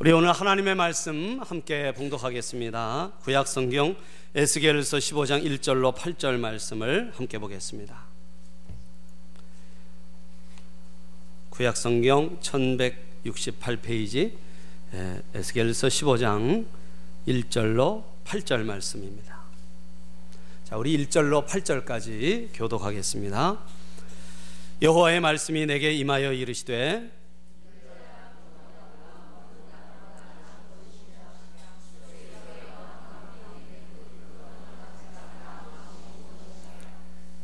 우리 오늘 하나님의 말씀 함께 봉독하겠습니다. 구약성경 에스겔서 15장 1절로 8절 말씀을 함께 보겠습니다. 구약성경 1168페이지 에스겔서 15장 1절로 8절 말씀입니다. 자, 우리 1절로 8절까지 교독하겠습니다. 여호와의 말씀이 내게 임하여 이르시되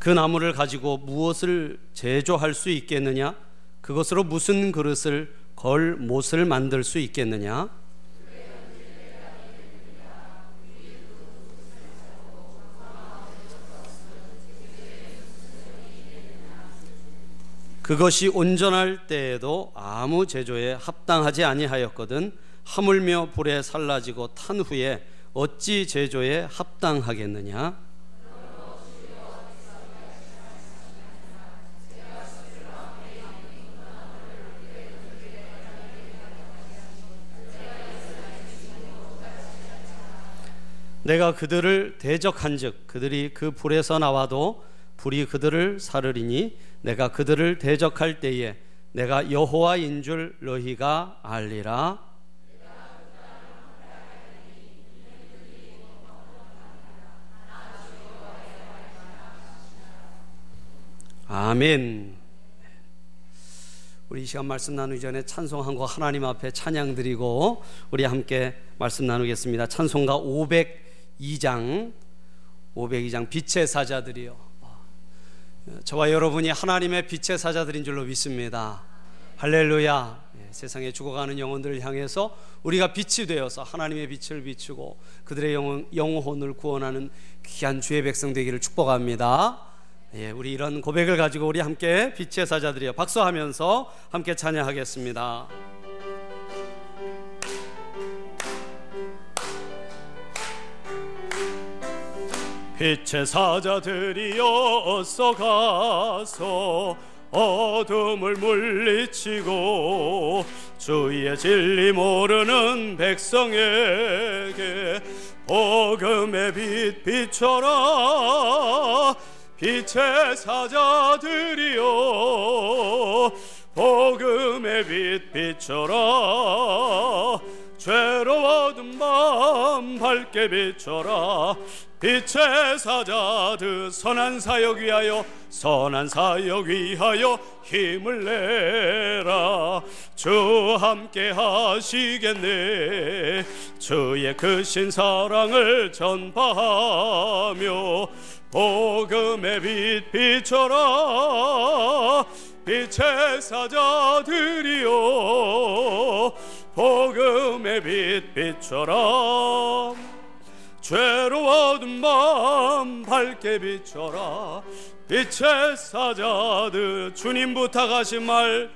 그 나무를 가지고 무엇을 제조할 수 있겠느냐? 그것으로 무슨 그릇을 걸 못을 만들 수 있겠느냐? 그것이 온전할 때에도 아무 제조에 합당하지 아니하였거든 하물며 불에 살라지고 탄 후에 어찌 제조에 합당하겠느냐? 내가 그들을 대적한즉 그들이 그 불에서 나와도 불이 그들을 사르리니 내가 그들을 대적할 때에 내가 여호와인 줄 너희가 알리라. 아멘. 우리 이 시간 말씀 나누기 전에 찬송한 거 하나님 앞에 찬양 드리고 우리 함께 말씀 나누겠습니다. 찬송가 502장 빛의 사자들이요. 저와 여러분이 하나님의 빛의 사자들인 줄로 믿습니다. 할렐루야. 세상에 죽어가는 영혼들을 향해서 우리가 빛이 되어서 하나님의 빛을 비추고 그들의 영혼을 구원하는 귀한 주의 백성 되기를 축복합니다. 예, 우리 이런 고백을 가지고 우리 함께 빛의 사자들이여 박수하면서 함께 찬양하겠습니다. 빛의 사자들이여 어서 가서 어둠을 물리치고 주의 진리 모르는 백성에게 복음의 빛 비춰라. 빛의 사자들이여 복음의 빛 비춰라. 죄로 어둠 밤 밝게 비춰라. 빛의 사자들 선한 사역 위하여 힘을 내라. 주 함께 하시겠네. 주의 크신 사랑을 전파하며 복음의 빛 비춰라. 빛의 사자들이여 복음의 빛 비춰라. 죄로 어두운 밤 밝게 비춰라. 빛의 사자들 주님 부탁하신 말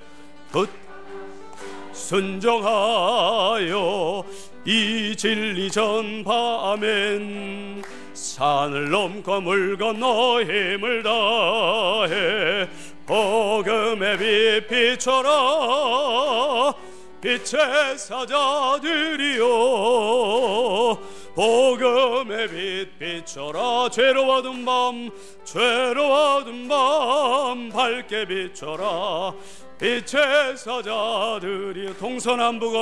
순종하여 이 진리 전파하멘. 산을 넘고 물 건너 힘을 다해 복음의 빛 비춰라. 빛의 사자들이여 복음의 빛 비춰라. 죄로 어두운 밤 밝게 비춰라. 빛의 사자들이 동서남북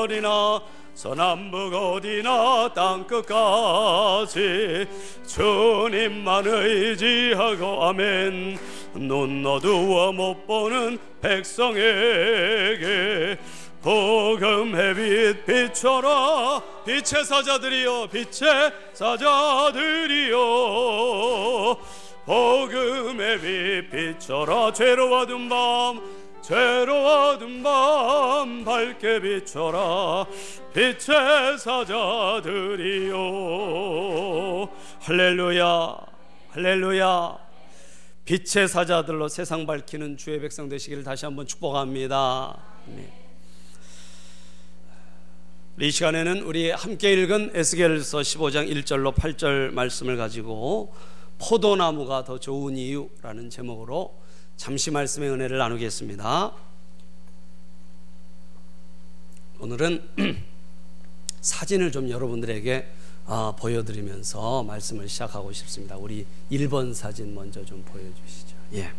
어디나 땅끝까지 주님만 의지하고 아멘. 눈 어두워 못 보는 백성에게 복음의 빛 비춰라. 빛의 사자들이여 복음의 빛 비춰라. 죄로 어두운 밤 밝게 비춰라. 빛의 사자들이여 할렐루야. 빛의 사자들로 세상 밝히는 주의 백성 되시기를 다시 한번 축복합니다. 아멘. 이 시간에는 우리 함께 읽은 에스겔서 15장 1절로 8절 말씀을 가지고 포도나무가 더 좋은 이유라는 제목으로 잠시 말씀의 은혜를 나누겠습니다. 오늘은 사진을 좀 여러분들에게 보여드리면서 말씀을 시작하고 싶습니다. 우리 1번 사진 먼저 좀 보여주시죠. 예.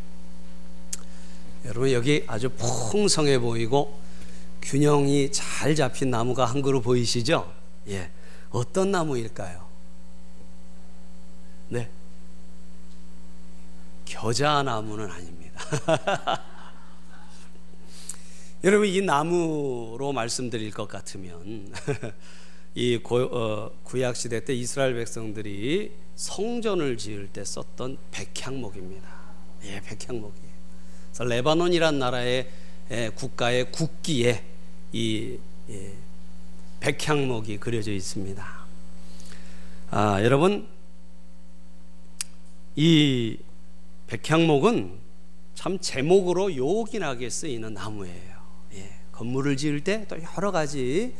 여러분 여기 아주 풍성해 보이고 균형이 잘 잡힌 나무가 한 그루 보이시죠? 예. 어떤 나무일까요? 네. 겨자나무는 아닙니다. 여러분 이 나무로 말씀드릴 것 같으면 이 구약시대 때 이스라엘 백성들이 성전을 지을 때 썼던 백향목입니다. 예, 백향목이에요. 그래서 레바논이란 나라의 국가의 국기에 이 백향목이 그려져 있습니다. 아, 여러분 이 백향목은 참 제목으로 요긴하게 쓰이는 나무예요. 예, 건물을 지을 때 또 여러 가지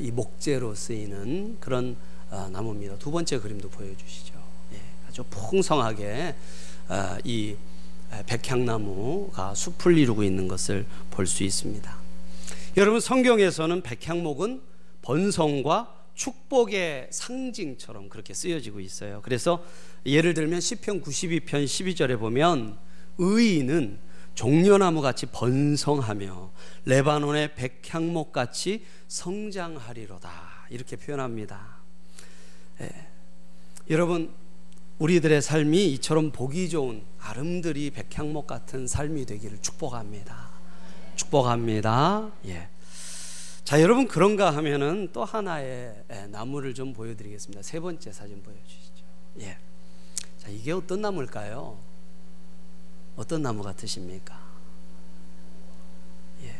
이 목재로 쓰이는 그런 나무입니다. 두 번째 그림도 보여주시죠. 예, 아주 풍성하게 이 백향나무가 숲을 이루고 있는 것을 볼 수 있습니다. 여러분 성경에서는 백향목은 번성과 축복의 상징처럼 그렇게 쓰여지고 있어요. 그래서 예를 들면 시편 92편 12절에 보면 의인은 종려나무같이 번성하며 레바논의 백향목같이 성장하리로다 이렇게 표현합니다. 예. 여러분 우리들의 삶이 이처럼 보기 좋은 아름드리 백향목 같은 삶이 되기를 축복합니다. 축복합니다. 예. 자 여러분 그런가 하면은 또 하나의 나무를 좀 보여드리겠습니다. 세 번째 사진 보여주시죠. 예. 자 이게 어떤 나무일까요? 어떤 나무 같으십니까? 예.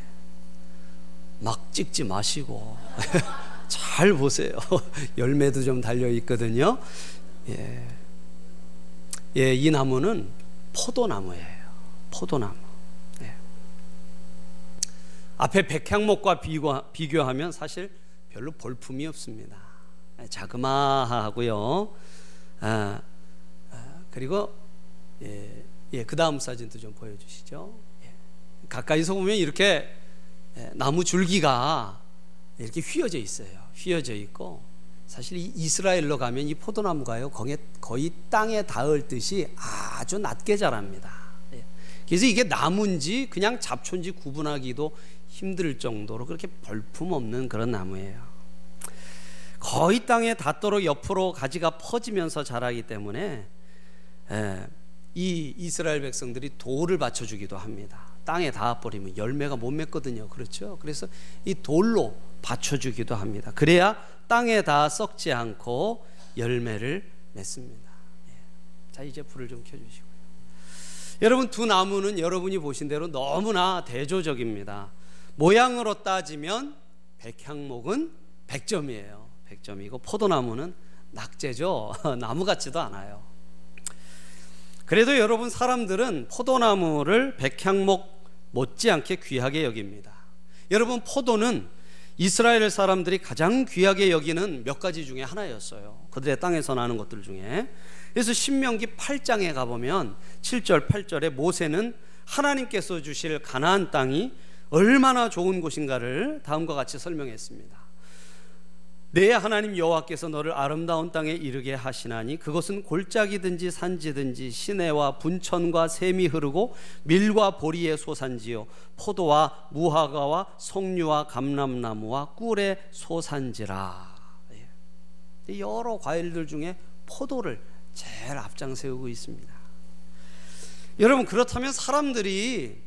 막 찍지 마시고 잘 보세요. 열매도 좀 달려 있거든요. 예. 예, 이 나무는 포도나무예요. 포도나무. 예. 앞에 백향목과 비교하면 사실 별로 볼품이 없습니다. 자그마하고요. 그리고 그 다음 사진도 좀 보여주시죠. 예. 가까이서 보면 이렇게 나무 줄기가 이렇게 휘어져 있어요. 휘어져 있고 사실 이스라엘로 가면 이 포도나무가요 거의 땅에 닿을 듯이 아주 낮게 자랍니다. 그래서 이게 나무인지 그냥 잡초인지 구분하기도 힘들 정도로 그렇게 볼품없는 그런 나무예요. 거의 땅에 닿도록 옆으로 가지가 퍼지면서 자라기 때문에 이 이스라엘 백성들이 돌을 받쳐주기도 합니다. 땅에 닿아버리면 열매가 못 맺거든요. 그렇죠? 그래서 이 돌로 받쳐주기도 합니다. 그래야 땅에 다 썩지 않고 열매를 맺습니다. 예. 자 이제 불을 좀 켜주시고요. 여러분 두 나무는 여러분이 보신 대로 너무나 대조적입니다. 모양으로 따지면 백향목은 100점이에요. 100점이고 포도나무는 낙제죠. 나무 같지도 않아요. 그래도 여러분 사람들은 포도나무를 백향목 못지않게 귀하게 여깁니다. 여러분 포도는 이스라엘 사람들이 가장 귀하게 여기는 몇 가지 중에 하나였어요. 그들의 땅에서 나는 것들 중에. 그래서 신명기 8장에 가보면 7절 8절에 모세는 하나님께서 주실 가나안 땅이 얼마나 좋은 곳인가를 다음과 같이 설명했습니다. 내 하나님 여호와께서 너를 아름다운 땅에 이르게 하시나니 그것은 골짜기든지 산지든지 시내와 분천과 샘이 흐르고 밀과 보리의 소산지요 포도와 무화과와 석류와 감람나무와 꿀의 소산지라. 여러 과일들 중에 포도를 제일 앞장 세우고 있습니다. 여러분 그렇다면 사람들이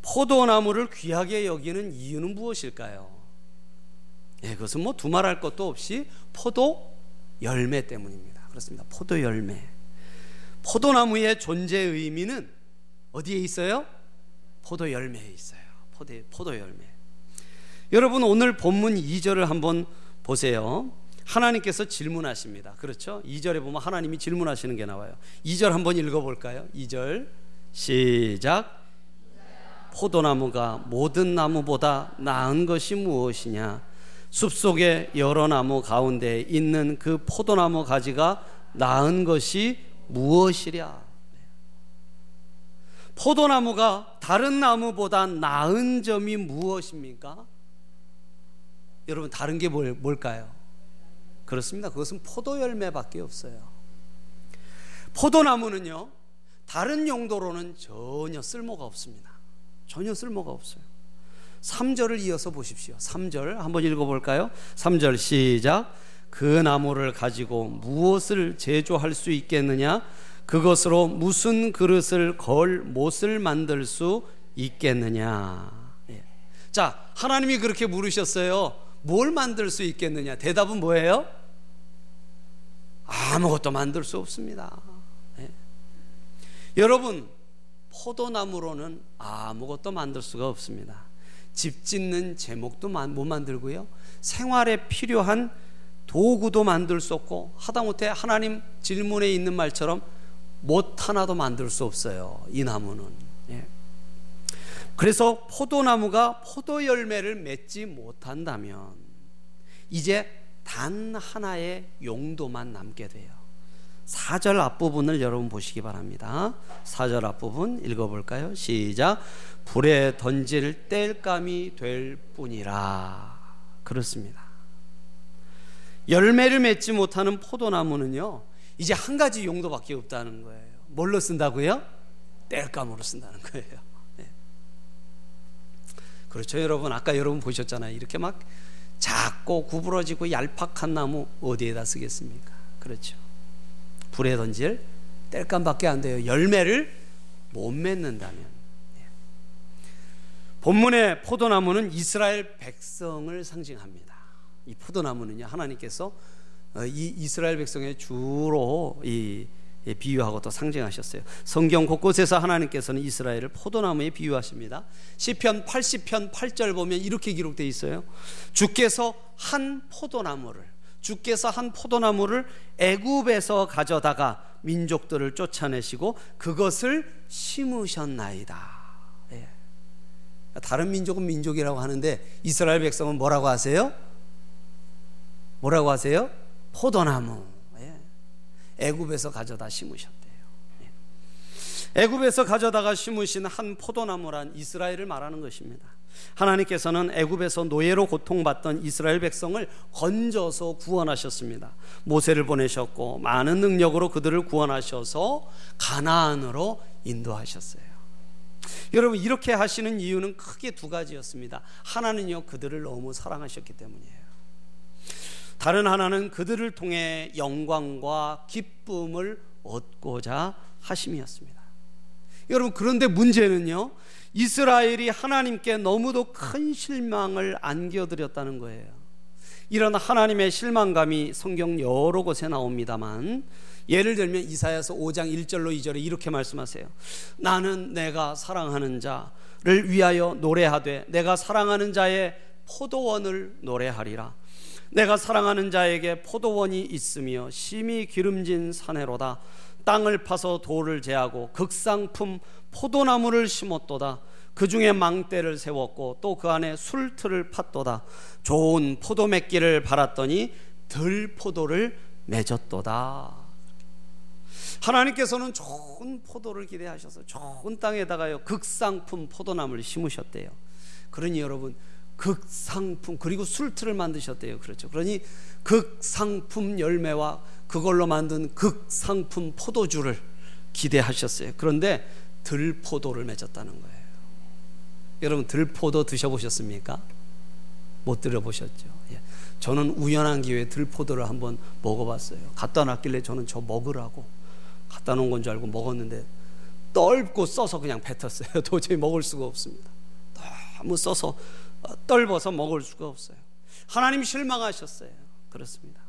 포도나무를 귀하게 여기는 이유는 무엇일까요? 예, 그것은 뭐 두말할 것도 없이 포도 열매 때문입니다. 그렇습니다. 포도 열매. 포도나무의 존재의 의미는 어디에 있어요? 포도 열매에 있어요. 포도 열매. 여러분 오늘 본문 2절을 한번 보세요. 하나님께서 질문하십니다. 그렇죠? 2절에 보면 하나님이 질문하시는 게 나와요. 2절 한번 읽어볼까요? 2절 시작. 포도나무가 모든 나무보다 나은 것이 무엇이냐? 숲속의 여러 나무 가운데 있는 그 포도나무 가지가 나은 것이 무엇이랴. 포도나무가 다른 나무보다 나은 점이 무엇입니까? 여러분 다른 게 뭘까요? 그렇습니다. 그것은 포도 열매밖에 없어요. 포도나무는요 다른 용도로는 전혀 쓸모가 없습니다. 전혀 쓸모가 없어요. 3절을 이어서 보십시오. 3절 한번 읽어볼까요? 3절 시작. 그 나무를 가지고 무엇을 제조할 수 있겠느냐? 그것으로 무슨 그릇을 걸 못을 만들 수 있겠느냐? 예. 자, 하나님이 그렇게 물으셨어요. 뭘 만들 수 있겠느냐? 대답은 뭐예요? 아무것도 만들 수 없습니다. 예. 여러분, 포도나무로는 아무것도 만들 수가 없습니다. 집 짓는 제목도 못 만들고요, 생활에 필요한 도구도 만들 수 없고, 하다못해 하나님 질문에 있는 말처럼 못 하나도 만들 수 없어요, 이 나무는. 예. 그래서 포도나무가 포도 열매를 맺지 못한다면 이제 단 하나의 용도만 남게 돼요. 4절 앞부분을 여러분 보시기 바랍니다. 4절 앞부분 읽어볼까요? 시작. 불에 던질 땔감이 될 뿐이라. 그렇습니다. 열매를 맺지 못하는 포도나무는요 이제 한 가지 용도밖에 없다는 거예요. 뭘로 쓴다고요? 땔감으로 쓴다는 거예요. 네. 그렇죠 여러분. 아까 여러분 보셨잖아요. 이렇게 막 작고 구부러지고 얄팍한 나무 어디에다 쓰겠습니까? 그렇죠. 불에 던질 땔감밖에 안 돼요. 열매를 못 맺는다면. 예. 본문의 포도나무는 이스라엘 백성을 상징합니다. 이 포도나무는요 하나님께서 이 이스라엘 백성의 주로 비유하고 또 상징하셨어요. 성경 곳곳에서 하나님께서는 이스라엘을 포도나무에 비유하십니다. 시편 80편 8절 보면 이렇게 기록되어 있어요. 주께서 한 포도나무를 애굽에서 가져다가 민족들을 쫓아내시고 그것을 심으셨나이다. 예. 다른 민족은 민족이라고 하는데 이스라엘 백성은 뭐라고 하세요? 뭐라고 하세요? 포도나무. 예. 애굽에서 가져다 심으셨대요. 예. 애굽에서 가져다가 심으신 한 포도나무란 이스라엘을 말하는 것입니다. 하나님께서는 애굽에서 노예로 고통받던 이스라엘 백성을 건져서 구원하셨습니다. 모세를 보내셨고 많은 능력으로 그들을 구원하셔서 가나안으로 인도하셨어요. 여러분 이렇게 하시는 이유는 크게 두 가지였습니다. 하나는요 그들을 너무 사랑하셨기 때문이에요. 다른 하나는 그들을 통해 영광과 기쁨을 얻고자 하심이었습니다. 여러분 그런데 문제는요 이스라엘이 하나님께 너무도 큰 실망을 안겨드렸다는 거예요. 이런 하나님의 실망감이 성경 여러 곳에 나옵니다만 예를 들면 이사야서 5장 1절로 2절에 이렇게 말씀하세요. 나는 내가 사랑하는 자를 위하여 노래하되 내가 사랑하는 자의 포도원을 노래하리라. 내가 사랑하는 자에게 포도원이 있으며 심히 기름진 산해로다. 땅을 파서 돌을 재하고 극상품 포도나무를 심었도다. 그 중에 망대를 세웠고 또 그 안에 술틀을 팠도다. 좋은 포도 맺기를 바랐더니 들포도를 맺었도다. 하나님께서는 좋은 포도를 기대하셔서 좋은 땅에다가요 극상품 포도나무를 심으셨대요. 그러니 여러분 극상품, 그리고 술틀을 만드셨대요. 그렇죠. 그러니 극상품 열매와 그걸로 만든 극상품 포도주를 기대하셨어요. 그런데 들포도를 맺었다는 거예요. 여러분 들포도 드셔보셨습니까? 못 드셔보셨죠. 예. 저는 우연한 기회에 들포도를 한번 먹어봤어요. 갖다 놨길래 저는 저 먹으라고 갖다 놓은 건 줄 알고 먹었는데 떫고 써서 그냥 뱉었어요. 도저히 먹을 수가 없습니다. 너무 써서 떫어서 먹을 수가 없어요. 하나님 실망하셨어요. 그렇습니다.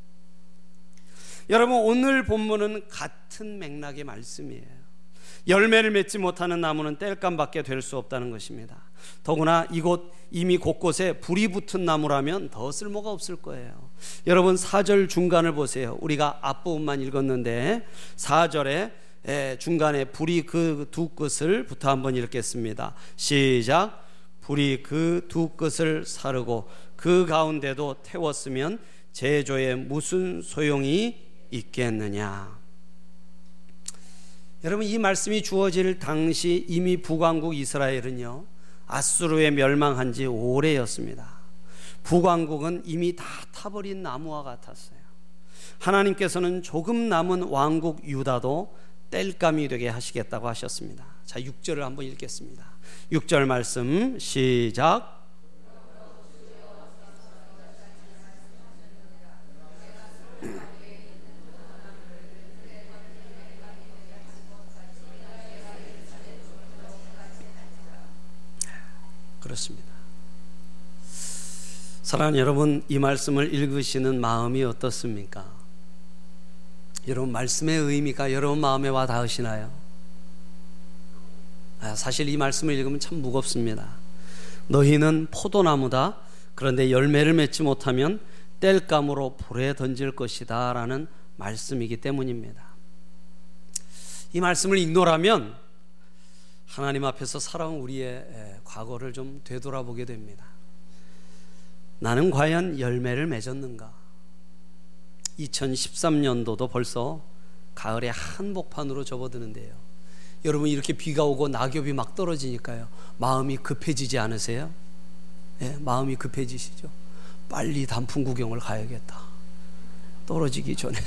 여러분 오늘 본문은 같은 맥락의 말씀이에요. 열매를 맺지 못하는 나무는 땔감밖에 될 수 없다는 것입니다. 더구나 이곳 이미 곳곳에 불이 붙은 나무라면 더 쓸모가 없을 거예요. 여러분 4절 중간을 보세요. 우리가 앞부분만 읽었는데 4절에 중간에 불이 그 두 끝을 부터 한번 읽겠습니다. 시작. 불이 그 두 끝을 사르고 그 가운데도 태웠으면 제조에 무슨 소용이 있겠느냐. 여러분 이 말씀이 주어질 당시 이미 북왕국 이스라엘은요 아수르에 멸망한 지 오래였습니다. 북왕국은 이미 다 타버린 나무와 같았어요. 하나님께서는 조금 남은 왕국 유다도 땔감이 되게 하시겠다고 하셨습니다. 자, 6절을 한번 읽겠습니다. 6절 말씀 시작. 그렇습니다. 사랑하는 여러분, 이 말씀을 읽으시는 마음이 어떻습니까? 여러분, 말씀의 의미가 여러분 마음에 와 닿으시나요? 사실 이 말씀을 읽으면 참 무겁습니다. 너희는 포도나무다. 그런데 열매를 맺지 못하면 땔감으로 불에 던질 것이다 라는 말씀이기 때문입니다. 이 말씀을 ignore하면 하나님 앞에서 살아온 우리의 과거를 좀 되돌아보게 됩니다. 나는 과연 열매를 맺었는가? 2013년도도 벌써 가을의 한복판으로 접어드는데요. 여러분, 이렇게 비가 오고 낙엽이 막 떨어지니까요, 마음이 급해지지 않으세요? 네, 마음이 급해지시죠? 빨리 단풍 구경을 가야겠다, 떨어지기 전에.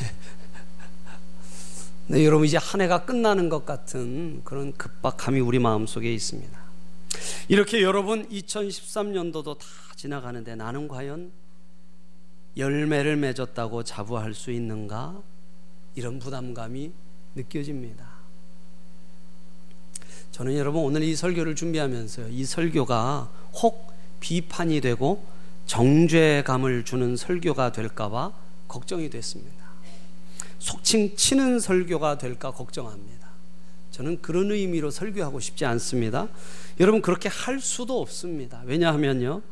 네, 여러분, 이제 한 해가 끝나는 것 같은 그런 급박함이 우리 마음속에 있습니다. 이렇게 여러분, 2013년도도 다 지나가는데 나는 과연 열매를 맺었다고 자부할 수 있는가? 이런 부담감이 느껴집니다. 저는 여러분, 오늘 이 설교를 준비하면서 이 설교가 혹 비판이 되고 정죄감을 주는 설교가 될까봐 걱정이 됐습니다. 속칭 치는 설교가 될까 걱정합니다. 저는 그런 의미로 설교하고 싶지 않습니다. 여러분, 그렇게 할 수도 없습니다. 왜냐하면요,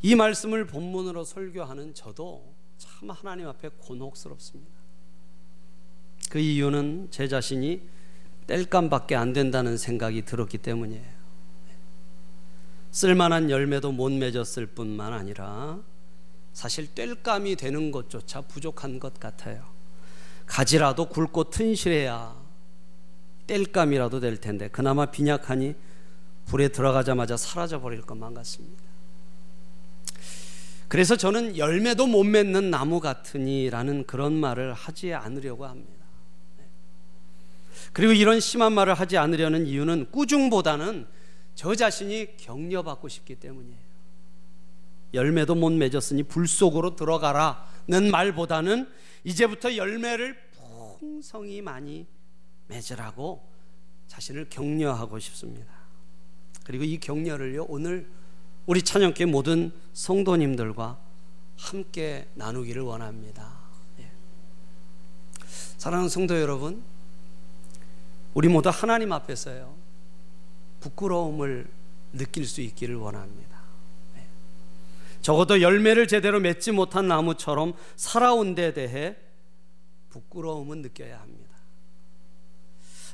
이 말씀을 본문으로 설교하는 저도 참 하나님 앞에 곤혹스럽습니다. 그 이유는 제 자신이 땔감밖에 안 된다는 생각이 들었기 때문이에요. 쓸만한 열매도 못 맺었을 뿐만 아니라 사실 땔감이 되는 것조차 부족한 것 같아요. 가지라도 굵고 튼실해야 땔감이라도 될 텐데 그나마 빈약하니 불에 들어가자마자 사라져버릴 것만 같습니다. 그래서 저는 열매도 못 맺는 나무 같으니 라는 그런 말을 하지 않으려고 합니다. 그리고 이런 심한 말을 하지 않으려는 이유는 꾸중보다는 저 자신이 격려받고 싶기 때문이에요. 열매도 못 맺었으니 불 속으로 들어가라는 말보다는 이제부터 열매를 풍성히 많이 맺으라고 자신을 격려하고 싶습니다. 그리고 이 격려를요, 오늘 우리 찬양교회 모든 성도님들과 함께 나누기를 원합니다. 예. 사랑하는 성도 여러분, 우리 모두 하나님 앞에서요, 부끄러움을 느낄 수 있기를 원합니다. 적어도 열매를 제대로 맺지 못한 나무처럼 살아온 데 대해 부끄러움은 느껴야 합니다.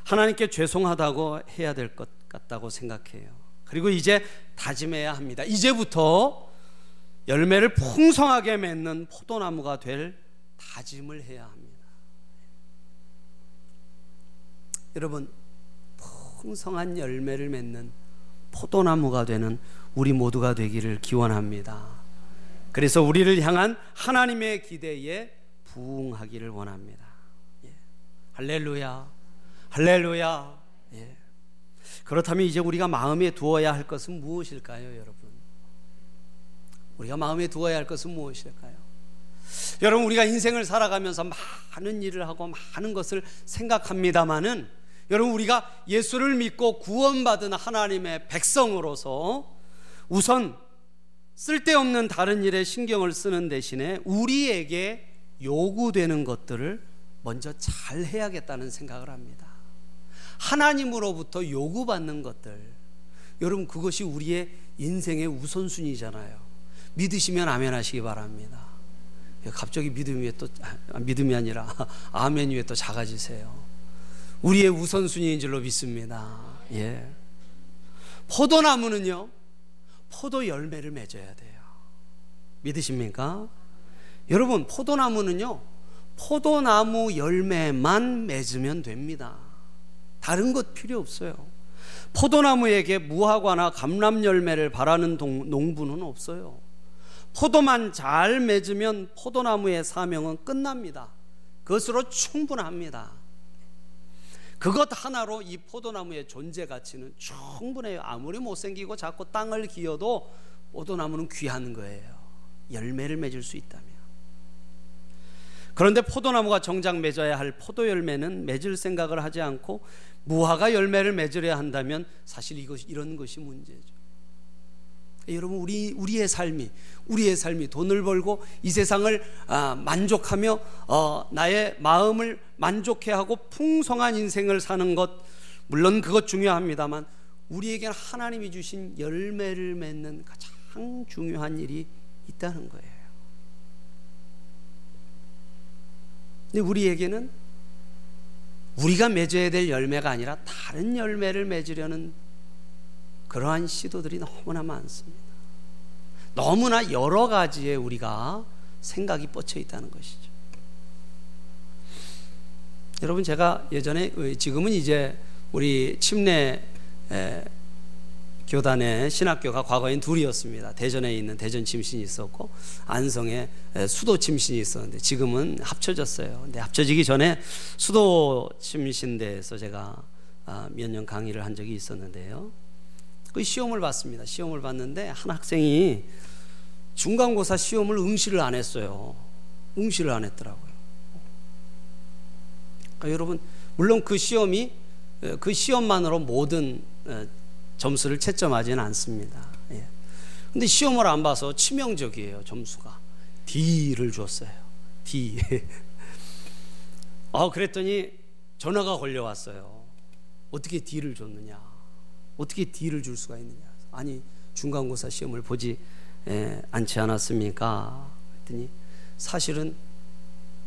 하나님께 죄송하다고 해야 될 것 같다고 생각해요. 그리고 이제 다짐해야 합니다. 이제부터 열매를 풍성하게 맺는 포도나무가 될 다짐을 해야 합니다. 여러분, 풍성한 열매를 맺는 포도나무가 되는 우리 모두가 되기를 기원합니다. 그래서 우리를 향한 하나님의 기대에 부응하기를 원합니다. 예. 할렐루야, 할렐루야. 예. 그렇다면 이제 우리가 마음에 두어야 할 것은 무엇일까요? 여러분, 우리가 마음에 두어야 할 것은 무엇일까요? 여러분, 우리가 인생을 살아가면서 많은 일을 하고 많은 것을 생각합니다마는 여러분, 우리가 예수를 믿고 구원받은 하나님의 백성으로서 우선 쓸데없는 다른 일에 신경을 쓰는 대신에 우리에게 요구되는 것들을 먼저 잘 해야겠다는 생각을 합니다. 하나님으로부터 요구받는 것들, 여러분, 그것이 우리의 인생의 우선순위잖아요. 믿으시면 아멘 하시기 바랍니다. 갑자기 믿음 위에 또, 믿음이 아니라 아멘 위에 또 작아지세요. 우리의 우선순위인 줄로 믿습니다. 예. 포도나무는요, 포도 열매를 맺어야 돼요. 믿으십니까? 여러분, 포도나무는요, 포도나무 열매만 맺으면 됩니다. 다른 것 필요 없어요. 포도나무에게 무화과나 감람 열매를 바라는 농부는 없어요. 포도만 잘 맺으면 포도나무의 사명은 끝납니다. 그것으로 충분합니다. 그것 하나로 이 포도나무의 존재 가치는 충분해요. 아무리 못생기고 자꾸 땅을 기어도 포도나무는 귀한 거예요. 열매를 맺을 수 있다면. 그런데 포도나무가 정작 맺어야 할 포도 열매는 맺을 생각을 하지 않고 무화과 열매를 맺으려 한다면 사실 이런 것이 문제죠. 여러분, 우리의 삶이, 돈을 벌고 이 세상을 만족하며 나의 마음을 만족해하고 풍성한 인생을 사는 것, 물론 그것 중요합니다만 우리에게는 하나님이 주신 열매를 맺는 가장 중요한 일이 있다는 거예요. 근데 우리에게는 우리가 맺어야 될 열매가 아니라 다른 열매를 맺으려는 그러한 시도들이 너무나 많습니다. 너무나 여러 가지에 우리가 생각이 뻗쳐 있다는 것이죠. 여러분, 제가 예전에, 지금은 이제 우리 침례 교단의 신학교가 과거엔 둘이었습니다. 대전에 있는 대전 침신이 있었고 안성에 수도 침신이 있었는데 지금은 합쳐졌어요. 근데 합쳐지기 전에 수도 침신대에서 제가 몇 년 강의를 한 적이 있었는데요. 그 시험을 봤습니다. 시험을 봤는데 한 학생이 중간고사 시험을 응시를 안 했어요. 응시를 안 했더라고요. 그러니까 여러분, 물론 그 시험만으로 모든 점수를 채점하지는 않습니다. 그런데 시험을 안 봐서 치명적이에요. 점수가 D를 줬어요. D. 그랬더니 전화가 걸려왔어요. 어떻게 D를 줬느냐? 어떻게 D를 줄 수가 있느냐? 아니, 중간고사 시험을 보지 않지 않았습니까? 그랬더니 사실은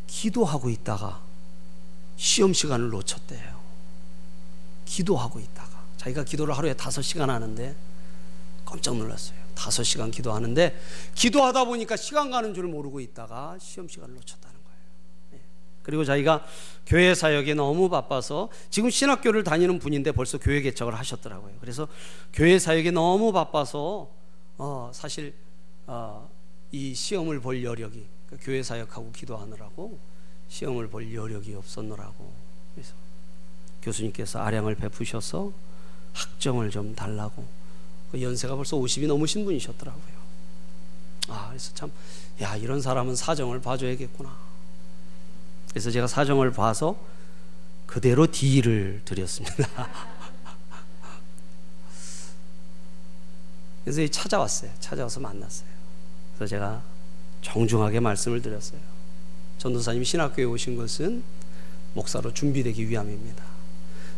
기도하고 있다가 시험 시간을 놓쳤대요. 기도하고 있다가, 자기가 기도를 하루에 5시간 하는데 깜짝 놀랐어요. 5시간 기도하는데 기도하다 보니까 시간 가는 줄 모르고 있다가 시험 시간을 놓쳤다는 거예요. 그리고 자기가 교회 사역에 너무 바빠서, 지금 신학교를 다니는 분인데 벌써 교회 개척을 하셨더라고요. 그래서 교회 사역에 너무 바빠서 사실 이 시험을 볼 여력이, 그러니까 교회 사역하고 기도하느라고 시험을 볼 여력이 없었노라고. 그래서 교수님께서 아량을 베푸셔서 학점을 좀 달라고. 그 연세가 벌써 50이 넘으신 분이셨더라고요. 그래서 참, 야, 이런 사람은 사정을 봐줘야겠구나. 그래서 제가 사정을 봐서 그대로 D를 드렸습니다. 그래서 찾아왔어요. 찾아와서 만났어요. 그래서 제가 정중하게 말씀을 드렸어요. 전도사님 신학교에 오신 것은 목사로 준비되기 위함입니다.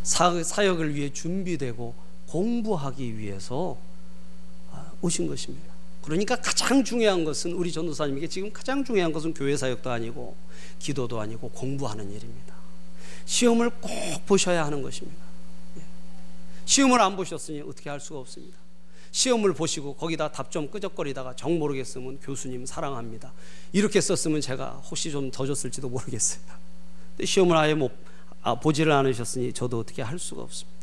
사역을 위해 준비되고 공부하기 위해서 오신 것입니다. 그러니까 가장 중요한 것은, 우리 전도사님에게 지금 가장 중요한 것은 교회 사역도 아니고 기도도 아니고 공부하는 일입니다. 시험을 꼭 보셔야 하는 것입니다. 시험을 안 보셨으니 어떻게 할 수가 없습니다. 시험을 보시고 거기다 답 좀 끄적거리다가 정 모르겠으면 교수님 사랑합니다 이렇게 썼으면 제가 혹시 좀 더 줬을지도 모르겠어요. 시험을 아예 보지를 않으셨으니 저도 어떻게 할 수가 없습니다.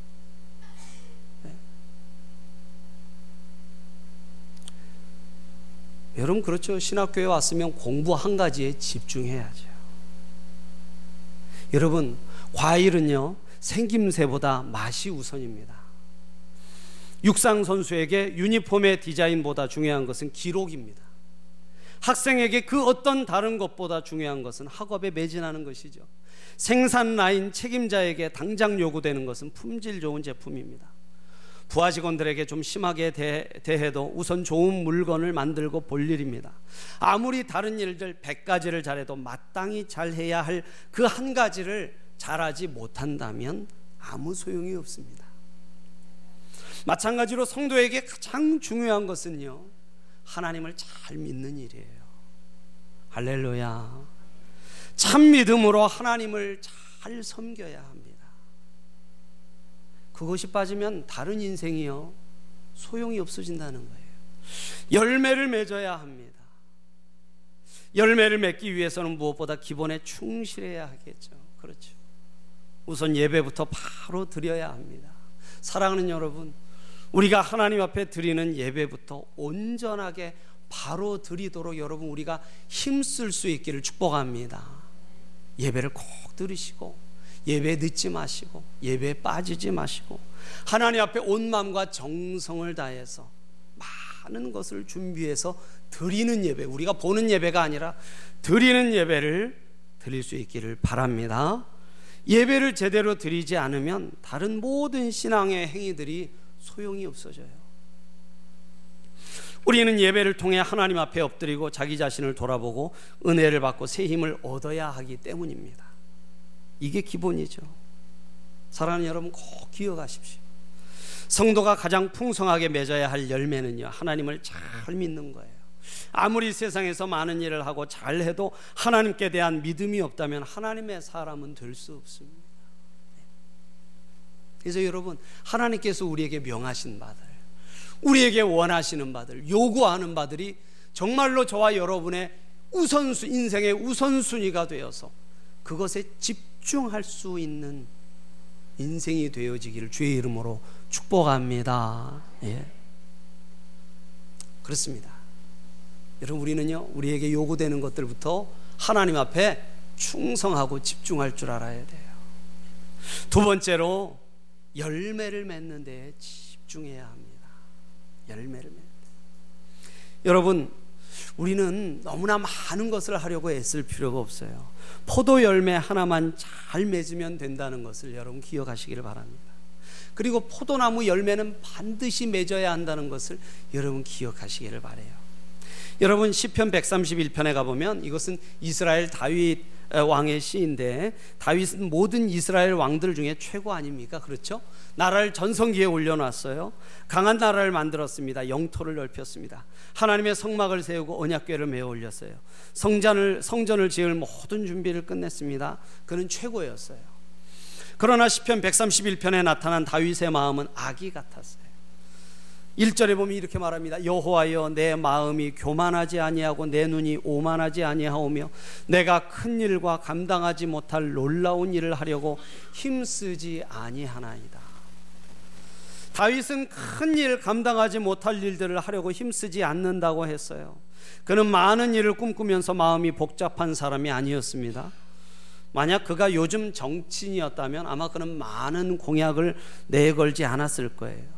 여러분, 그렇죠. 신학교에 왔으면 공부 한 가지에 집중해야죠. 여러분, 과일은요, 생김새보다 맛이 우선입니다. 육상 선수에게 유니폼의 디자인보다 중요한 것은 기록입니다. 학생에게 그 어떤 다른 것보다 중요한 것은 학업에 매진하는 것이죠. 생산 라인 책임자에게 당장 요구되는 것은 품질 좋은 제품입니다. 부하 직원들에게 좀 심하게 대해도 우선 좋은 물건을 만들고 볼 일입니다. 아무리 다른 일들 100가지를 잘해도 마땅히 잘해야 할 그 한 가지를 잘하지 못한다면 아무 소용이 없습니다. 마찬가지로 성도에게 가장 중요한 것은요, 하나님을 잘 믿는 일이에요. 할렐루야. 참 믿음으로 하나님을 잘 섬겨야 합니다. 그것이 빠지면 다른 인생이요, 소용이 없어진다는 거예요. 열매를 맺어야 합니다. 열매를 맺기 위해서는 무엇보다 기본에 충실해야 하겠죠. 그렇죠. 우선 예배부터 바로 드려야 합니다. 사랑하는 여러분, 우리가 하나님 앞에 드리는 예배부터 온전하게 바로 드리도록 여러분 우리가 힘쓸 수 있기를 축복합니다. 예배를 꼭 들으시고 예배에 늦지 마시고 예배에 빠지지 마시고 하나님 앞에 온 마음과 정성을 다해서 많은 것을 준비해서 드리는 예배, 우리가 보는 예배가 아니라 드리는 예배를 드릴 수 있기를 바랍니다. 예배를 제대로 드리지 않으면 다른 모든 신앙의 행위들이 소용이 없어져요. 우리는 예배를 통해 하나님 앞에 엎드리고 자기 자신을 돌아보고 은혜를 받고 새 힘을 얻어야 하기 때문입니다. 이게 기본이죠. 사랑하는 여러분, 꼭 기억하십시오. 성도가 가장 풍성하게 맺어야 할 열매는요, 하나님을 잘 믿는 거예요. 아무리 세상에서 많은 일을 하고 잘해도 하나님께 대한 믿음이 없다면 하나님의 사람은 될 수 없습니다. 그래서 여러분, 하나님께서 우리에게 명하신 바들, 우리에게 원하시는 바들, 요구하는 바들이 정말로 저와 여러분의 인생의 우선순위가 되어서 그것에 집중할 수 있는 인생이 되어지기를 주의 이름으로 축복합니다. 예. 그렇습니다. 여러분, 우리는요, 우리에게 요구되는 것들부터 하나님 앞에 충성하고 집중할 줄 알아야 돼요. 두 번째로, 열매를 맺는 데에 집중해야 합니다. 열매를 맺는 데. 여러분, 우리는 너무나 많은 것을 하려고 애쓸 필요가 없어요. 포도 열매 하나만 잘 맺으면 된다는 것을 여러분 기억하시기를 바랍니다. 그리고 포도나무 열매는 반드시 맺어야 한다는 것을 여러분 기억하시기를 바래요. 여러분, 시편 131편에 가보면, 이것은 이스라엘 다윗 왕의 시인데, 다윗은 모든 이스라엘 왕들 중에 최고 아닙니까? 그렇죠? 나라를 전성기에 올려놨어요. 강한 나라를 만들었습니다. 영토를 넓혔습니다. 하나님의 성막을 세우고 언약궤를 메어 올렸어요. 성전을 지을 모든 준비를 끝냈습니다. 그는 최고였어요. 그러나 시편 131편에 나타난 다윗의 마음은 아기 같았어요. 1절에 보면 이렇게 말합니다. 여호와여, 내 마음이 교만하지 아니하고 내 눈이 오만하지 아니하오며 내가 큰 일과 감당하지 못할 놀라운 일을 하려고 힘쓰지 아니하나이다. 다윗은 큰 일, 감당하지 못할 일들을 하려고 힘쓰지 않는다고 했어요. 그는 많은 일을 꿈꾸면서 마음이 복잡한 사람이 아니었습니다. 만약 그가 요즘 정치인이었다면 아마 그는 많은 공약을 내걸지 않았을 거예요.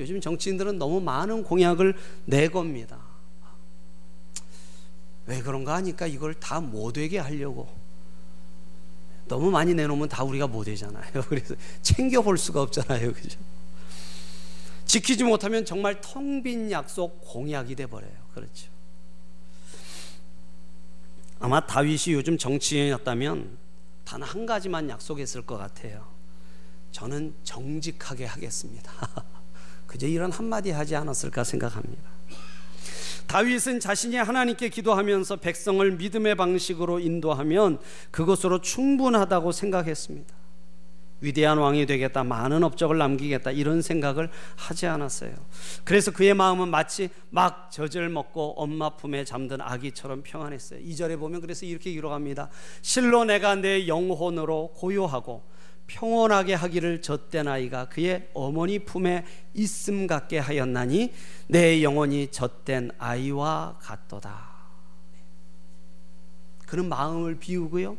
요즘 정치인들은 너무 많은 공약을 내겁니다. 왜 그런가 하니까 이걸 다 못되게 하려고, 너무 많이 내놓으면 다 우리가 못되잖아요. 그래서 챙겨볼 수가 없잖아요, 그죠? 지키지 못하면 정말 텅 빈 약속, 공약이 돼버려요. 그렇죠. 아마 다윗이 요즘 정치인이었다면 단 한 가지만 약속했을 것 같아요. 저는 정직하게 하겠습니다. 그저 이런 한마디 하지 않았을까 생각합니다. 다윗은 자신이 하나님께 기도하면서 백성을 믿음의 방식으로 인도하면 그것으로 충분하다고 생각했습니다. 위대한 왕이 되겠다, 많은 업적을 남기겠다, 이런 생각을 하지 않았어요. 그래서 그의 마음은 마치 막 젖을 먹고 엄마 품에 잠든 아기처럼 평안했어요. 2절에 보면 그래서 이렇게 기록합니다. 실로 내가 내 영혼으로 고요하고 평온하게 하기를 젖된 아이가 그의 어머니 품에 있음 같게 하였나니 내 영혼이 젖된 아이와 같도다. 그는 마음을 비우고요,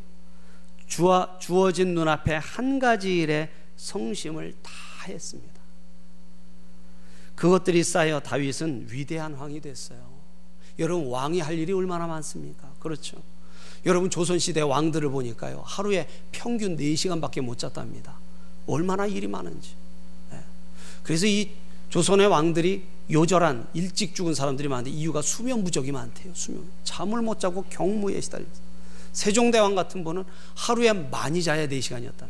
주어진 눈앞에 한 가지 일에 성심을 다했습니다. 그것들이 쌓여 다윗은 위대한 왕이 됐어요. 여러분, 왕이 할 일이 얼마나 많습니까? 그렇죠. 여러분, 조선시대 왕들을 보니까요, 하루에 평균 4시간밖에 못 잤답니다. 얼마나 일이 많은지. 그래서 이 조선의 왕들이 요절한, 일찍 죽은 사람들이 많은데 이유가 수면 부족이 많대요. 잠을 못 자고 경무에 시달렸어요. 세종대왕 같은 분은 하루에 많이 자야 4시간이었답니다.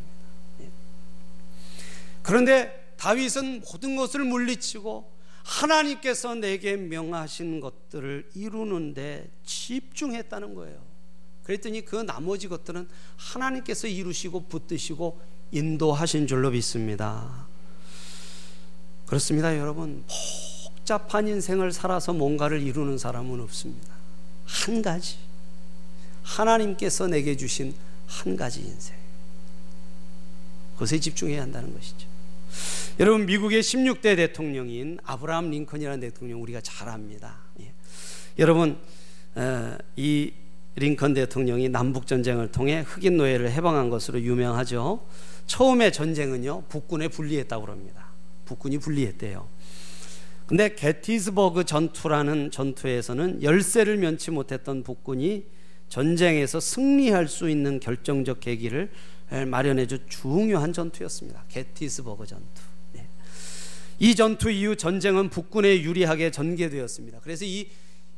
그런데 다윗은 모든 것을 물리치고 하나님께서 내게 명하신 것들을 이루는데 집중했다는 거예요. 그랬더니 그 나머지 것들은 하나님께서 이루시고 붙드시고 인도하신 줄로 믿습니다. 그렇습니다, 여러분. 복잡한 인생을 살아서 뭔가를 이루는 사람은 없습니다. 한 가지, 하나님께서 내게 주신 한 가지 인생, 그것에 집중해야 한다는 것이죠. 여러분, 미국의 16대 대통령인 아브라함 링컨이라는 대통령, 우리가 잘 압니다. 여러분, 이 링컨 대통령이 남북전쟁을 통해 흑인 노예를 해방한 것으로 유명하죠. 처음에 전쟁은요, 북군에 불리했다고 합니다. 북군이 불리했대요. 근데 게티즈버그 전투라는 전투에서는 열세를 면치 못했던 북군이 전쟁에서 승리할 수 있는 결정적 계기를 마련해준 중요한 전투였습니다. 게티즈버그 전투. 이 전투 이후 전쟁은 북군에 유리하게 전개되었습니다. 그래서 이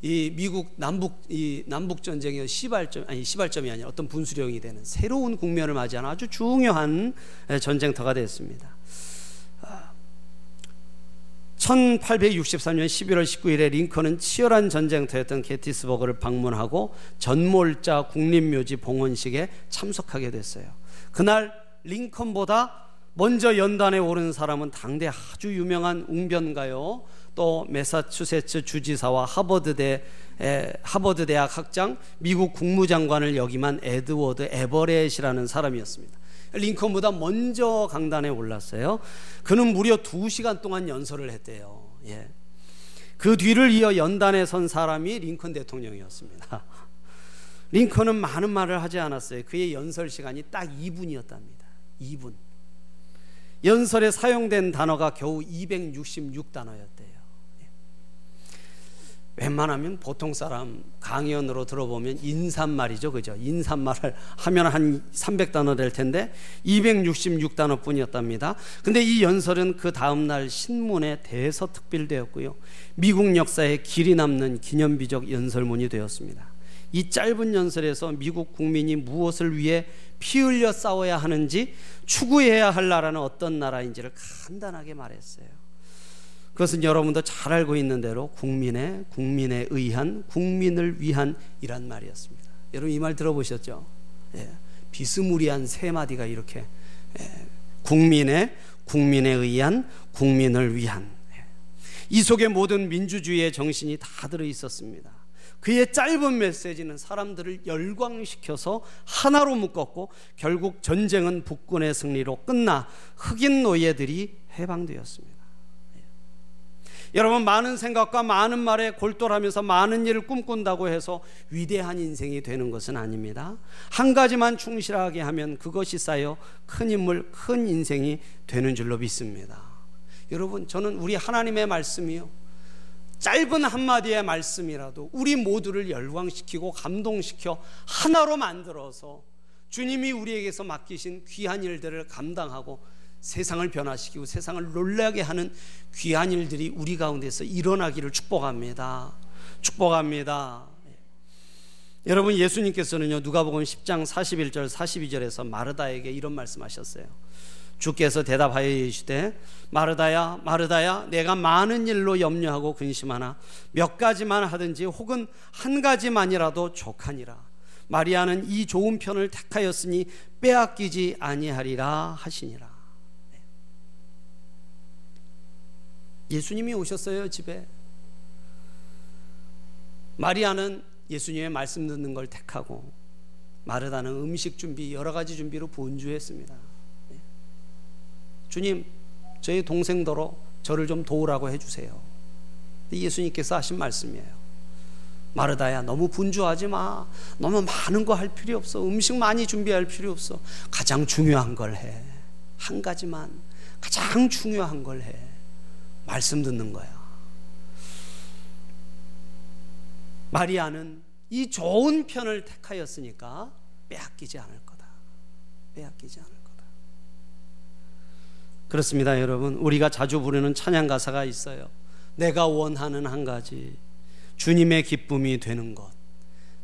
미국 남북 전쟁의 시발점이 아니라 어떤 분수령이 되는 새로운 국면을 맞이하는 아주 중요한 전쟁터가 되었습니다. 1863년 11월 19일에 링컨은 치열한 전쟁터였던 게티즈버그를 방문하고 전몰자 국립묘지 봉헌식에 참석하게 됐어요. 그날 링컨보다 먼저 연단에 오른 사람은 당대 아주 유명한 웅변가요, 또 매사추세츠 주지사와 하버드 대학 학장, 미국 국무장관을 역임한 에드워드 에버렛이라는 사람이었습니다. 링컨보다 먼저 강단에 올랐어요. 그는 무려 2시간 동안 연설을 했대요. 예. 그 뒤를 이어 연단에 선 사람이 링컨 대통령이었습니다. 링컨은 많은 말을 하지 않았어요. 그의 연설 시간이 딱 2분이었답니다. 2분. 연설에 사용된 단어가 겨우 266단어였대요. 예. 웬만하면 보통 사람 강연으로 들어보면 인사말이죠, 그죠? 인사말을 하면 한 300단어 될 텐데 266단어뿐이었답니다. 근데 이 연설은 그 다음날 신문에 대서특필되었고요, 미국 역사에 길이 남는 기념비적 연설문이 되었습니다. 이 짧은 연설에서 미국 국민이 무엇을 위해 피 흘려 싸워야 하는지, 추구해야 할 나라는 어떤 나라인지를 간단하게 말했어요. 그것은 여러분도 잘 알고 있는 대로 국민에 의한, 국민을 위한 이란 말이었습니다. 여러분 이 말 들어보셨죠? 예, 비스무리한 세 마디가 이렇게, 예, 국민에 의한, 국민을 위한, 예. 이 속에 모든 민주주의의 정신이 다 들어있었습니다. 그의 짧은 메시지는 사람들을 열광시켜서 하나로 묶었고, 결국 전쟁은 북군의 승리로 끝나 흑인 노예들이 해방되었습니다. 예. 여러분, 많은 생각과 많은 말에 골똘하면서 많은 일을 꿈꾼다고 해서 위대한 인생이 되는 것은 아닙니다. 한 가지만 충실하게 하면 그것이 쌓여 큰 인물, 큰 인생이 되는 줄로 믿습니다. 여러분, 저는 우리 하나님의 말씀이요, 짧은 한마디의 말씀이라도 우리 모두를 열광시키고 감동시켜 하나로 만들어서 주님이 우리에게서 맡기신 귀한 일들을 감당하고 세상을 변화시키고 세상을 놀라게 하는 귀한 일들이 우리 가운데서 일어나기를 축복합니다. 여러분, 예수님께서는요, 누가복음 10장 41절 42절에서 마르다에게 이런 말씀하셨어요. 주께서 대답하여 이르시되, 마르다야 마르다야, 내가 많은 일로 염려하고 근심하나 몇 가지만 하든지 혹은 한 가지만이라도 족하니라. 마리아는 이 좋은 편을 택하였으니 빼앗기지 아니하리라 하시니라. 예수님이 오셨어요, 집에. 마리아는 예수님의 말씀 듣는 걸 택하고, 마르다는 음식 준비, 여러 가지 준비로 분주했습니다. 주님, 저희 동생더러 저를 좀 도우라고 해주세요. 예수님께서 하신 말씀이에요. 마르다야, 너무 분주하지 마. 너무 많은 거 할 필요 없어. 음식 많이 준비할 필요 없어. 가장 중요한 걸 해. 한 가지만, 가장 중요한 걸 해. 말씀 듣는 거야. 마리아는 이 좋은 편을 택하였으니까 빼앗기지 않을 거다. 그렇습니다, 여러분. 우리가 자주 부르는 찬양 가사가 있어요. 내가 원하는 한 가지, 주님의 기쁨이 되는 것.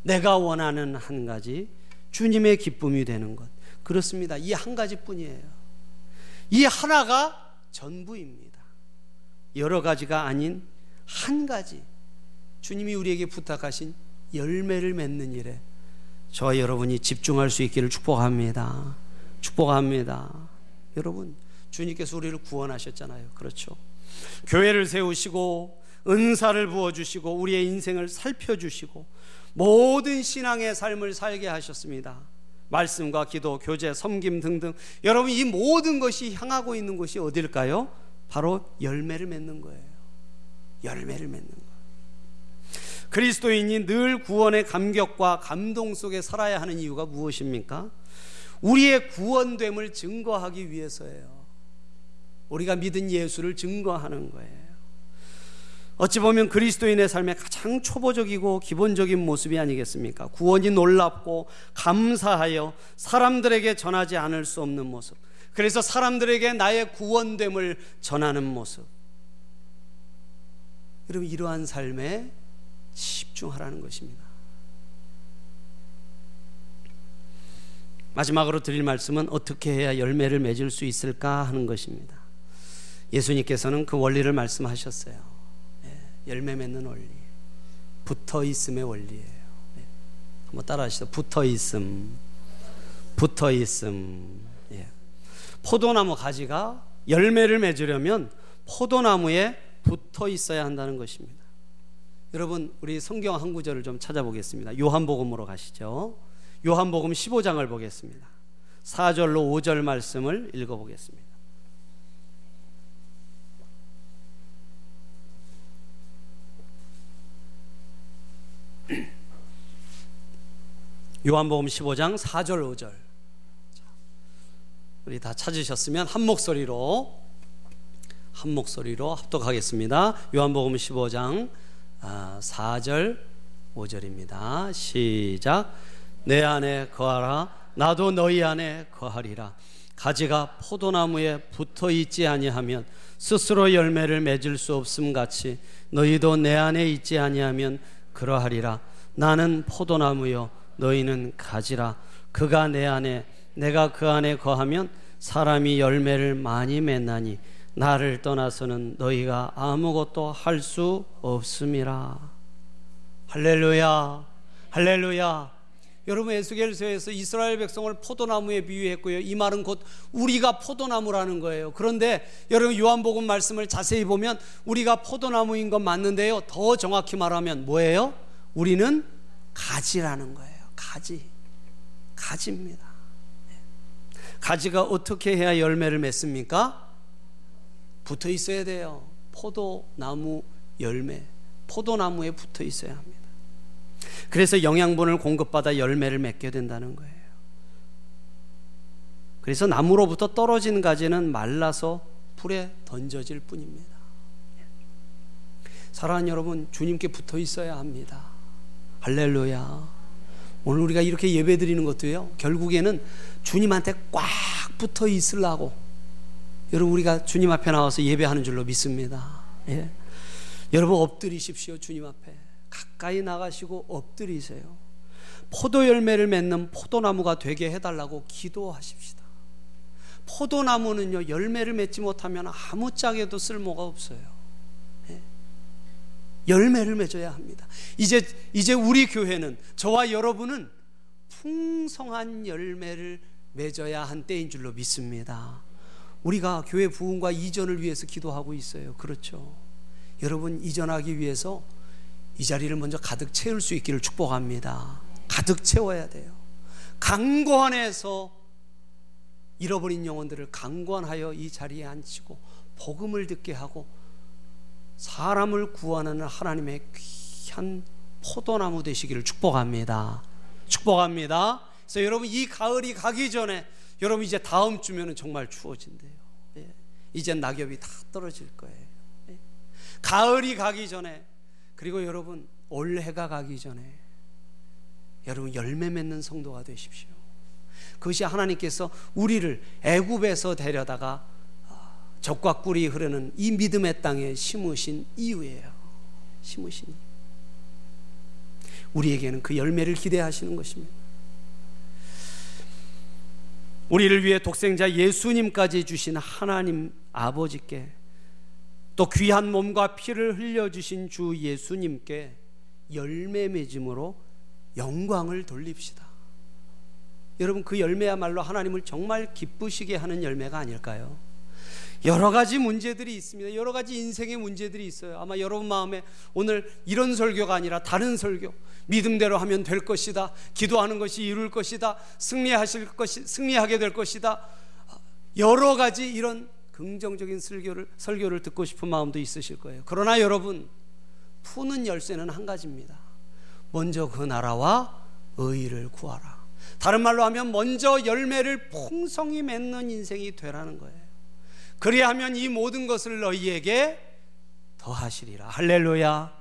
내가 원하는 한 가지, 주님의 기쁨이 되는 것. 그렇습니다. 이 한 가지뿐이에요. 이 하나가 전부입니다. 여러 가지가 아닌 한 가지. 주님이 우리에게 부탁하신 열매를 맺는 일에 저와 여러분이 집중할 수 있기를 축복합니다. 여러분, 주님께서 우리를 구원하셨잖아요. 그렇죠. 교회를 세우시고 은사를 부어주시고 우리의 인생을 살펴주시고 모든 신앙의 삶을 살게 하셨습니다. 말씀과 기도, 교제, 섬김 등등. 여러분, 이 모든 것이 향하고 있는 곳이 어딜까요? 바로 열매를 맺는 거예요. 그리스도인이 늘 구원의 감격과 감동 속에 살아야 하는 이유가 무엇입니까? 우리의 구원됨을 증거하기 위해서예요. 우리가 믿은 예수를 증거하는 거예요. 어찌 보면 그리스도인의 삶의 가장 초보적이고 기본적인 모습이 아니겠습니까? 구원이 놀랍고 감사하여 사람들에게 전하지 않을 수 없는 모습, 그래서 사람들에게 나의 구원됨을 전하는 모습. 여러분, 이러한 삶에 집중하라는 것입니다. 마지막으로 드릴 말씀은 어떻게 해야 열매를 맺을 수 있을까 하는 것입니다. 예수님께서는 그 원리를 말씀하셨어요. 열매 맺는 원리, 붙어있음의 원리예요. 한번 따라하시죠. 붙어있음, 붙어있음. 예. 포도나무 가지가 열매를 맺으려면 포도나무에 붙어 있어야 한다는 것입니다. 여러분, 우리 성경 한 구절을 좀 찾아보겠습니다. 요한복음으로 가시죠. 요한복음 15장을 보겠습니다. 4절로 5절 말씀을 읽어보겠습니다. 요한복음 15장 4절 5절. 우리 다 찾으셨으면 한 목소리로 합독하겠습니다. 요한복음 15장 4절 5절입니다. 시작. 내 안에 거하라, 나도 너희 안에 거하리라. 가지가 포도나무에 붙어 있지 아니하면 스스로 열매를 맺을 수 없음 같이 너희도 내 안에 있지 아니하면 그러하리라. 나는 포도나무요 너희는 가지라. 그가 내 안에, 내가 그 안에 거하면 사람이 열매를 많이 맺나니 나를 떠나서는 너희가 아무것도 할 수 없음이라. 할렐루야, 할렐루야. 여러분, 에스겔서에서 이스라엘 백성을 포도나무에 비유했고요, 이 말은 곧 우리가 포도나무라는 거예요. 그런데 여러분, 요한복음 말씀을 자세히 보면 우리가 포도나무인 건 맞는데요, 더 정확히 말하면 뭐예요? 우리는 가지라는 거예요. 가지입니다. 가지가 어떻게 해야 열매를 맺습니까? 붙어 있어야 돼요. 포도나무 열매, 포도나무에 붙어 있어야 합니다. 그래서 영양분을 공급받아 열매를 맺게 된다는 거예요. 그래서 나무로부터 떨어진 가지는 말라서 풀에 던져질 뿐입니다. 사랑하는 여러분, 주님께 붙어 있어야 합니다. 할렐루야. 오늘 우리가 이렇게 예배 드리는 것도요, 결국에는 주님한테 꽉 붙어 있으려고 여러분, 우리가 주님 앞에 나와서 예배하는 줄로 믿습니다. 예. 여러분, 엎드리십시오. 주님 앞에 가까이 나가시고 엎드리세요. 포도 열매를 맺는 포도나무가 되게 해달라고 기도하십시다. 포도나무는요, 열매를 맺지 못하면 아무짝에도 쓸모가 없어요. 예. 열매를 맺어야 합니다. 이제 우리 교회는, 저와 여러분은 풍성한 열매를 맺어야 한 때인 줄로 믿습니다. 우리가 교회 부흥과 이전을 위해서 기도하고 있어요. 그렇죠. 여러분, 이전하기 위해서 이 자리를 먼저 가득 채울 수 있기를 축복합니다. 가득 채워야 돼요. 강권해서 잃어버린 영혼들을 강권하여 이 자리에 앉히고 복음을 듣게 하고 사람을 구원하는 하나님의 귀한 포도나무 되시기를 축복합니다. 축복합니다. 그래서 여러분, 이 가을이 가기 전에, 여러분 이제 다음 주면은 정말 추워진대요. 예. 이젠 낙엽이 다 떨어질 거예요. 예. 가을이 가기 전에, 그리고 여러분 올해가 가기 전에 여러분 열매 맺는 성도가 되십시오. 그것이 하나님께서 우리를 애굽에서 데려다가 적과 꿀이 흐르는 이 믿음의 땅에 심으신 이유예요. 심으신 이유. 우리에게는 그 열매를 기대하시는 것입니다. 우리를 위해 독생자 예수님까지 주신 하나님 아버지께, 또 귀한 몸과 피를 흘려주신 주 예수님께 열매 맺음으로 영광을 돌립시다. 여러분, 그 열매야말로 하나님을 정말 기쁘시게 하는 열매가 아닐까요? 여러 가지 문제들이 있습니다. 여러 가지 인생의 문제들이 있어요. 아마 여러분 마음에 오늘 이런 설교가 아니라 다른 설교, 믿음대로 하면 될 것이다, 기도하는 것이 이룰 것이다, 승리하게 될 것이다, 여러 가지 이런 긍정적인 설교를 듣고 싶은 마음도 있으실 거예요. 그러나 여러분, 푸는 열쇠는 한 가지입니다. 먼저 그 나라와 의의를 구하라. 다른 말로 하면 먼저 열매를 풍성히 맺는 인생이 되라는 거예요. 그리하면 이 모든 것을 너희에게 더하시리라. 할렐루야,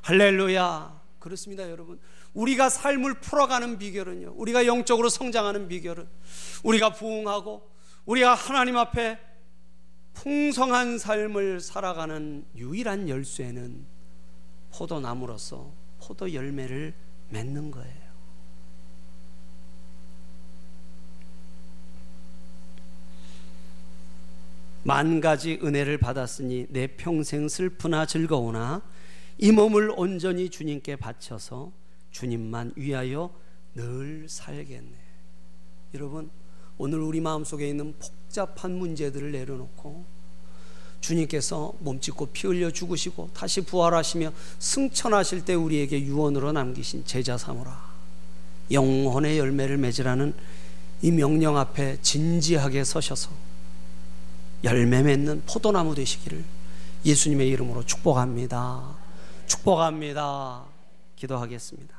할렐루야. 그렇습니다, 여러분. 우리가 삶을 풀어가는 비결은요, 우리가 영적으로 성장하는 비결은 우리가 부흥하고 우리가 하나님 앞에 풍성한 삶을 살아가는 유일한 열쇠는 포도나무로서 포도 열매를 맺는 거예요. 만 가지 은혜를 받았으니 내 평생 슬프나 즐거우나 이 몸을 온전히 주님께 바쳐서 주님만 위하여 늘 살겠네. 여러분, 오늘 우리 마음속에 있는 복잡한 문제들을 내려놓고 주님께서 몸짓고 피 흘려 죽으시고 다시 부활하시며 승천하실 때 우리에게 유언으로 남기신 제자 삼으라, 영혼의 열매를 맺으라는 이 명령 앞에 진지하게 서셔서 열매 맺는 포도나무 되시기를 예수님의 이름으로 축복합니다. 축복합니다. 기도하겠습니다.